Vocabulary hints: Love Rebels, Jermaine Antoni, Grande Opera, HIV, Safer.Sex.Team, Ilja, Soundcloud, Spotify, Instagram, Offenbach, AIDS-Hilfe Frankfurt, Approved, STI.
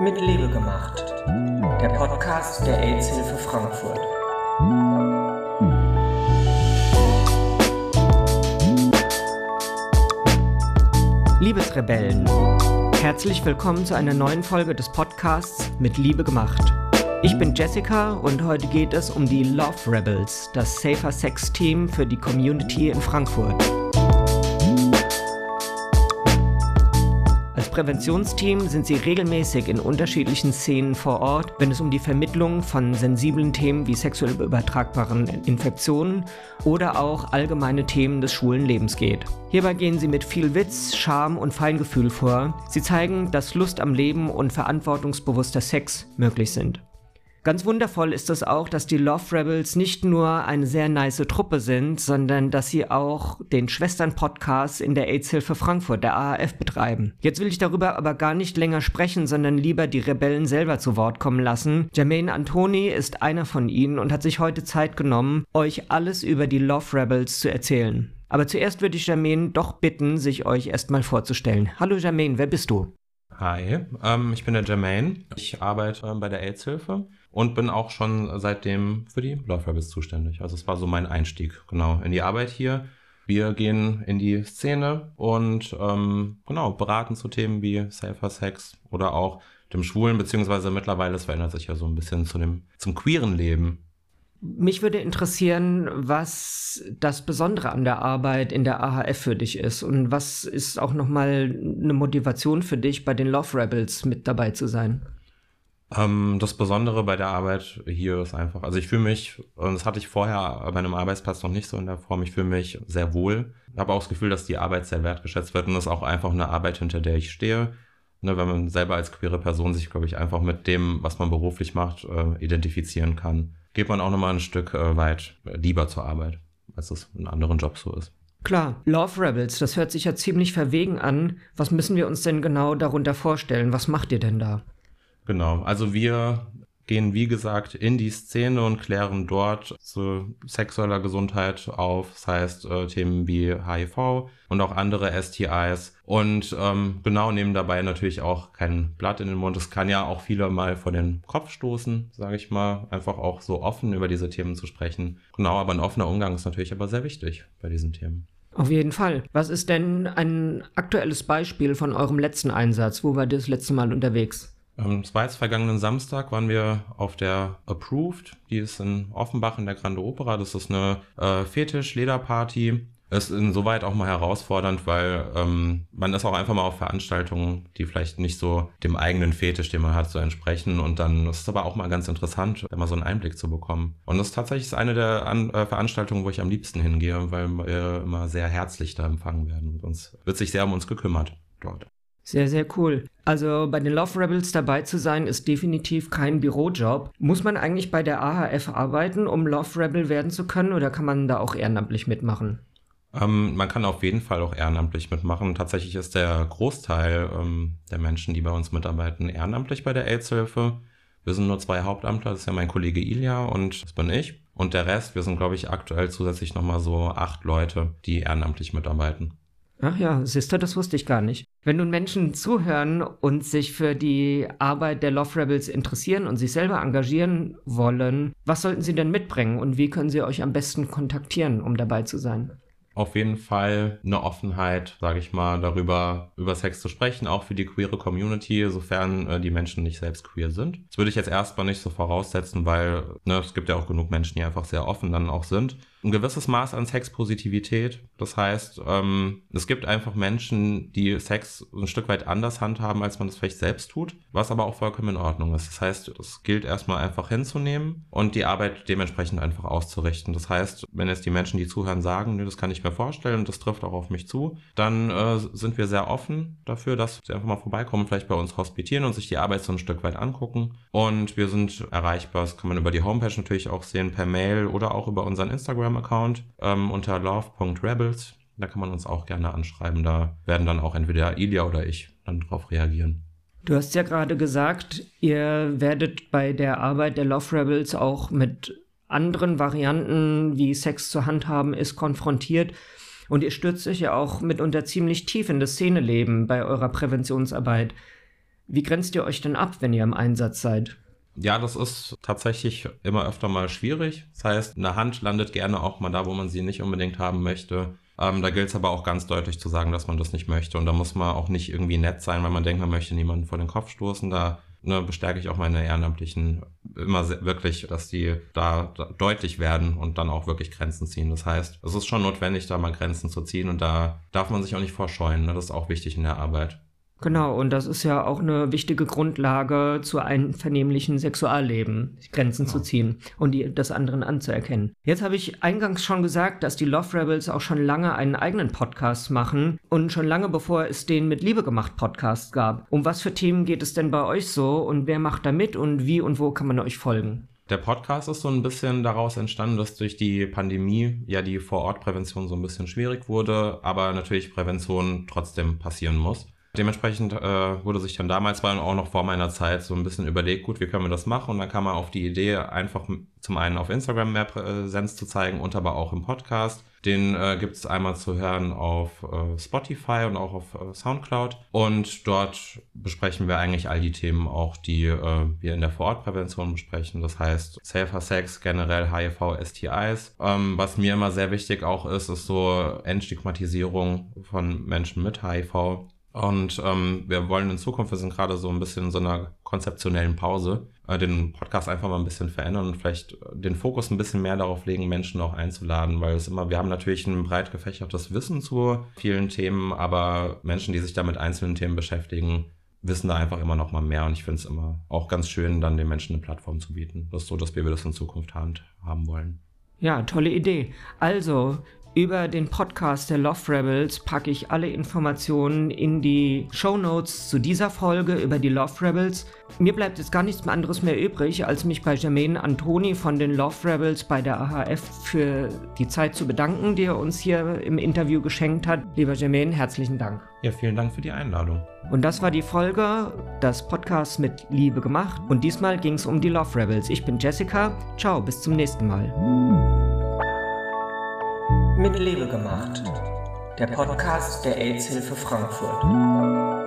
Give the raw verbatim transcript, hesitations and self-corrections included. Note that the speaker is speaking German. mit Liebe gemacht. Der Podcast der AIDS-Hilfe Frankfurt. Liebesrebellen, herzlich willkommen zu einer neuen Folge des Podcasts mit Liebe gemacht. Ich bin Jessica und heute geht es um die Love Rebels, das Safer Sex Team für die Community in Frankfurt. Als Präventionsteam sind sie regelmäßig in unterschiedlichen Szenen vor Ort, wenn es um die Vermittlung von sensiblen Themen wie sexuell übertragbaren Infektionen oder auch allgemeine Themen des schwulen Lebens geht. Hierbei gehen sie mit viel Witz, Charme und Feingefühl vor. Sie zeigen, dass Lust am Leben und verantwortungsbewusster Sex möglich sind. Ganz wundervoll ist es auch, dass die Love Rebels nicht nur eine sehr nice Truppe sind, sondern dass sie auch den Schwestern-Podcast in der AIDS-Hilfe Frankfurt, der A H F, betreiben. Jetzt will ich darüber aber gar nicht länger sprechen, sondern lieber die Rebellen selber zu Wort kommen lassen. Jermaine Antoni ist einer von ihnen und hat sich heute Zeit genommen, euch alles über die Love Rebels zu erzählen. Aber zuerst würde ich Jermaine doch bitten, sich euch erstmal vorzustellen. Hallo Jermaine, wer bist du? Hi, ähm, ich bin der Jermaine. Ich arbeite ähm, bei der AIDS-Hilfe und bin auch schon seitdem für die Love Rebels zuständig. Also es war so mein Einstieg, genau, in die Arbeit hier. Wir gehen in die Szene und ähm, genau beraten zu Themen wie Safer Sex oder auch dem Schwulen, beziehungsweise mittlerweile, es verändert sich ja so ein bisschen zu dem, zum queeren Leben. Mich würde interessieren, was das Besondere an der Arbeit in der A H F für dich ist und was ist auch nochmal eine Motivation für dich, bei den Love Rebels mit dabei zu sein? Ähm, das Besondere bei der Arbeit hier ist einfach, also ich fühle mich, und das hatte ich vorher bei einem Arbeitsplatz noch nicht so in der Form, ich fühle mich sehr wohl. Ich habe auch das Gefühl, dass die Arbeit sehr wertgeschätzt wird und das ist auch einfach eine Arbeit, hinter der ich stehe. Ne, wenn man selber als queere Person sich, glaube ich, einfach mit dem, was man beruflich macht, äh, identifizieren kann, geht man auch nochmal ein Stück äh, weit lieber zur Arbeit, als das in anderen Jobs so ist. Klar, Love Rebels, das hört sich ja ziemlich verwegen an. Was müssen wir uns denn genau darunter vorstellen? Was macht ihr denn da? Genau, also wir gehen, wie gesagt, in die Szene und klären dort zu sexueller Gesundheit auf. Das heißt, äh, Themen wie H I V und auch andere S T Is. Und ähm, genau, nehmen dabei natürlich auch kein Blatt in den Mund. Es kann ja auch viele mal vor den Kopf stoßen, sage ich mal. Einfach auch so offen über diese Themen zu sprechen. Genau, aber ein offener Umgang ist natürlich aber sehr wichtig bei diesen Themen. Auf jeden Fall. Was ist denn ein aktuelles Beispiel von eurem letzten Einsatz? Wo wart ihr das letzte Mal unterwegs? Es war jetzt vergangenen Samstag, waren wir auf der Approved, die ist in Offenbach in der Grande Opera. Das ist eine äh, Fetisch-Lederparty. Ist insoweit auch mal herausfordernd, weil ähm, man ist auch einfach mal auf Veranstaltungen, die vielleicht nicht so dem eigenen Fetisch, den man hat, so entsprechen. Und dann ist es aber auch mal ganz interessant, mal so einen Einblick zu bekommen. Und das ist tatsächlich eine der An- äh, Veranstaltungen, wo ich am liebsten hingehe, weil wir immer sehr herzlich da empfangen werden. Und uns wird sich sehr um uns gekümmert dort. Sehr, sehr cool. Also bei den Love Rebels dabei zu sein, ist definitiv kein Bürojob. Muss man eigentlich bei der A H F arbeiten, um Love Rebel werden zu können, oder kann man da auch ehrenamtlich mitmachen? Ähm, man kann auf jeden Fall auch ehrenamtlich mitmachen. Tatsächlich ist der Großteil ähm, der Menschen, die bei uns mitarbeiten, ehrenamtlich bei der AIDS-Hilfe. Wir sind nur zwei Hauptamtler, das ist ja mein Kollege Ilja und das bin ich. Und der Rest, wir sind, glaube ich, aktuell zusätzlich nochmal so acht Leute, die ehrenamtlich mitarbeiten. Ach ja, siehst du, das wusste ich gar nicht. Wenn nun Menschen zuhören und sich für die Arbeit der Love Rebels interessieren und sich selber engagieren wollen, was sollten sie denn mitbringen und wie können sie euch am besten kontaktieren, um dabei zu sein? Auf jeden Fall eine Offenheit, sage ich mal, darüber, über Sex zu sprechen, auch für die queere Community, sofern äh, die Menschen nicht selbst queer sind. Das würde ich jetzt erstmal nicht so voraussetzen, weil ne, es gibt ja auch genug Menschen, die einfach sehr offen dann auch sind. Ein gewisses Maß an Sexpositivität, das heißt, ähm, es gibt einfach Menschen, die Sex ein Stück weit anders handhaben, als man es vielleicht selbst tut, was aber auch vollkommen in Ordnung ist. Das heißt, es gilt erstmal einfach hinzunehmen und die Arbeit dementsprechend einfach auszurichten. Das heißt, wenn jetzt die Menschen, die zuhören, sagen, nö, das kann ich mir vorstellen und das trifft auch auf mich zu, dann äh, sind wir sehr offen dafür, dass sie einfach mal vorbeikommen, vielleicht bei uns hospitieren und sich die Arbeit so ein Stück weit angucken. Und wir sind erreichbar, das kann man über die Homepage natürlich auch sehen, per Mail oder auch über unseren Instagram-Account ähm, unter love Punkt rebels. Da kann man uns auch gerne anschreiben, da werden dann auch entweder Ilja oder ich dann drauf reagieren. Du hast ja gerade gesagt, ihr werdet bei der Arbeit der Love Rebels auch mit anderen Varianten, wie Sex zu handhaben ist, konfrontiert. Und ihr stürzt euch ja auch mitunter ziemlich tief in das Szeneleben bei eurer Präventionsarbeit. Wie grenzt ihr euch denn ab, wenn ihr im Einsatz seid? Ja, das ist tatsächlich immer öfter mal schwierig. Das heißt, eine Hand landet gerne auch mal da, wo man sie nicht unbedingt haben möchte. Ähm, da gilt es aber auch ganz deutlich zu sagen, dass man das nicht möchte. Und da muss man auch nicht irgendwie nett sein, weil man denkt, man möchte niemanden vor den Kopf stoßen. Da ne, bestärke ich auch meine Ehrenamtlichen immer sehr, wirklich, dass die da, da deutlich werden und dann auch wirklich Grenzen ziehen. Das heißt, es ist schon notwendig, da mal Grenzen zu ziehen. Und da darf man sich auch nicht vorscheuen. Ne? Das ist auch wichtig in der Arbeit. Genau, und das ist ja auch eine wichtige Grundlage zu einvernehmlichen Sexualleben, Grenzen genau. zu ziehen und die, das anderen anzuerkennen. Jetzt habe ich eingangs schon gesagt, dass die Love Rebels auch schon lange einen eigenen Podcast machen und schon lange bevor es den Mit Liebe gemacht Podcast gab. Um was für Themen geht es denn bei euch so und wer macht da mit und wie und wo kann man euch folgen? Der Podcast ist so ein bisschen daraus entstanden, dass durch die Pandemie ja die Vorortprävention so ein bisschen schwierig wurde, aber natürlich Prävention trotzdem passieren muss. Dementsprechend äh, wurde sich dann damals bei und auch noch vor meiner Zeit so ein bisschen überlegt, gut, wie können wir das machen? Und dann kam man auf die Idee, einfach zum einen auf Instagram mehr Präsenz zu zeigen und aber auch im Podcast. Den äh, gibt es einmal zu hören auf äh, Spotify und auch auf äh, Soundcloud. Und dort besprechen wir eigentlich all die Themen auch, die äh, wir in der Vorortprävention besprechen. Das heißt, Safer Sex, generell H I V, S T Is. Ähm, was mir immer sehr wichtig auch ist, ist so Entstigmatisierung von Menschen mit H I V. Und ähm, wir wollen in Zukunft, wir sind gerade so ein bisschen in so einer konzeptionellen Pause, äh, den Podcast einfach mal ein bisschen verändern und vielleicht den Fokus ein bisschen mehr darauf legen, Menschen auch einzuladen, weil es immer, wir haben natürlich ein breit gefächertes Wissen zu vielen Themen, aber Menschen, die sich da mit einzelnen Themen beschäftigen, wissen da einfach immer noch mal mehr und ich finde es immer auch ganz schön, dann den Menschen eine Plattform zu bieten. Das ist so, dass wir das in Zukunft handhaben wollen. Ja, tolle Idee. Also, über den Podcast der Love Rebels packe ich alle Informationen in die Shownotes zu dieser Folge über die Love Rebels. Mir bleibt jetzt gar nichts anderes mehr übrig, als mich bei Jermaine Antoni von den Love Rebels bei der A H F für die Zeit zu bedanken, die er uns hier im Interview geschenkt hat. Lieber Jermaine, herzlichen Dank. Ja, vielen Dank für die Einladung. Und das war die Folge, das Podcast mit Liebe gemacht. Und diesmal ging es um die Love Rebels. Ich bin Jessica. Ciao, bis zum nächsten Mal. Mit Liebe gemacht. Der Podcast der AIDS-Hilfe Frankfurt.